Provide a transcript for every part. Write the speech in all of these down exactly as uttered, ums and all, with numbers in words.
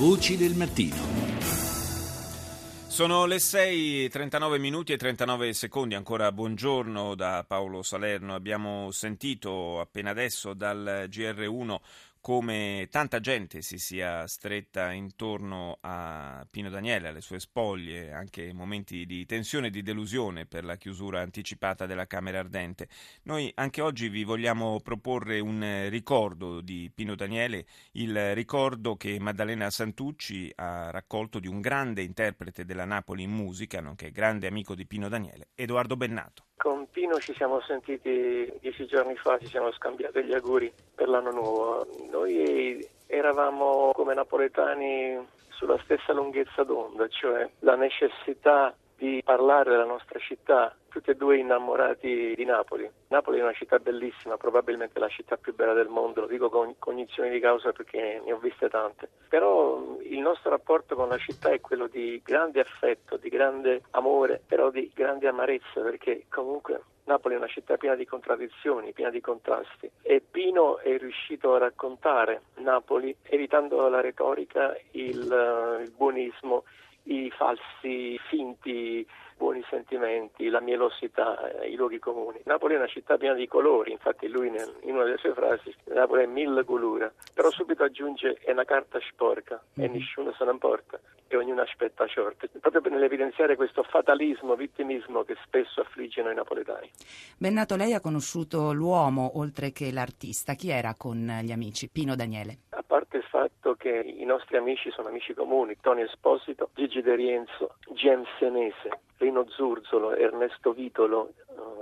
Voci del mattino. Sono le sei e trentanove minuti e trentanove secondi, ancora buongiorno da Paolo Salerno. Abbiamo sentito appena adesso dal G R uno come tanta gente si sia stretta intorno a Pino Daniele, alle sue spoglie, anche momenti di tensione e di delusione per la chiusura anticipata della Camera Ardente. Noi anche oggi vi vogliamo proporre un ricordo di Pino Daniele, il ricordo che Maddalena Santucci ha raccolto di un grande interprete della Napoli in musica, nonché grande amico di Pino Daniele, Edoardo Bennato. Con Pino ci siamo sentiti dieci giorni fa, ci siamo scambiati gli auguri per l'anno nuovo. Noi eravamo come napoletani sulla stessa lunghezza d'onda, cioè la necessità di parlare della nostra città, tutti e due innamorati di Napoli. Napoli è una città bellissima, probabilmente la città più bella del mondo, lo dico con cognizione di causa perché ne ho viste tante, però il nostro rapporto con la città è quello di grande affetto, di grande amore, però di grande amarezza, perché comunque Napoli è una città piena di contraddizioni, piena di contrasti, e Pino è riuscito a raccontare Napoli evitando la retorica, il, il buonismo, i falsi, finti, buoni sentimenti, la mielosità, i luoghi comuni. Napoli è una città piena di colori, infatti lui nel, in una delle sue frasi, Napoli è mille colori, però subito aggiunge è una carta sporca e nessuno se ne importa e ognuno aspetta sorte, proprio per evidenziare questo fatalismo, vittimismo che spesso affligge noi napoletani. Bennato, lei ha conosciuto l'uomo oltre che l'artista, chi era con gli amici? Pino Daniele. A parte il fatto che i nostri amici sono amici comuni, Tony Esposito, Gigi De Rienzo, James Senese, Rino Zurzolo, Ernesto Vitolo,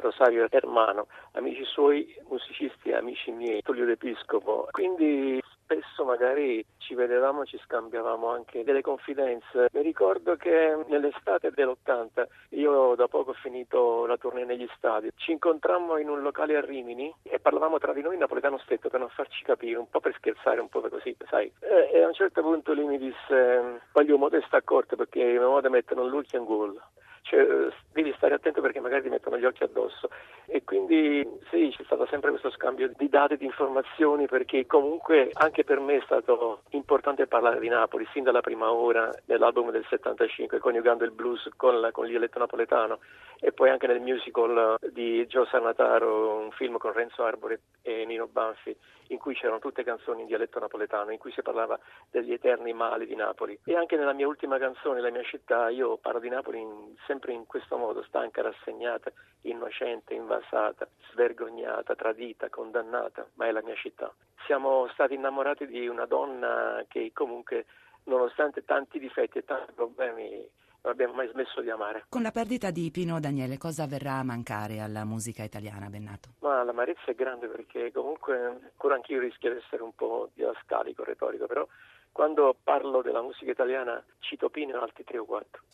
Rosario Germano, amici suoi, musicisti, amici miei, Tullio De Piscopo. Quindi spesso magari ci vedevamo, ci scambiavamo anche delle confidenze. Mi ricordo che nell'estate dell'ottanta, io da poco ho finito la tournée negli stadi, ci incontrammo in un locale a Rimini e parlavamo tra di noi in napoletano stretto per non farci capire, un po' per scherzare, un po' per così, sai. E a un certo punto lui mi disse, voglio modesta accorta perché mi modo mettono l'occhio in gol. Cioè, devi stare attento perché magari ti mettono gli occhi addosso, e quindi sì, c'è stato sempre questo scambio di date, di informazioni, perché comunque anche per me è stato importante parlare di Napoli sin dalla prima ora nell'album del settantacinque, coniugando il blues con, la, con l'dialetto napoletano, e poi anche nel musical di Joe Sanataro, un film con Renzo Arbore e Nino Banfi in cui c'erano tutte canzoni in dialetto napoletano, in cui si parlava degli eterni mali di Napoli, e anche nella mia ultima canzone, La mia città, io parlo di Napoli in, sempre in questo modo, stanca, rassegnata, innocente, invasata, svergognata, tradita, condannata, ma è la mia città. Siamo stati innamorati di una donna che comunque, nonostante tanti difetti e tanti problemi, non abbiamo mai smesso di amare. Con la perdita di Pino Daniele cosa verrà a mancare alla musica italiana, Bennato? Ma l'amarezza è grande, perché comunque ancora anch'io rischio di essere un po' diascalico, retorico, però quando parlo della musica italiana cito Pino e altri tre o quattro.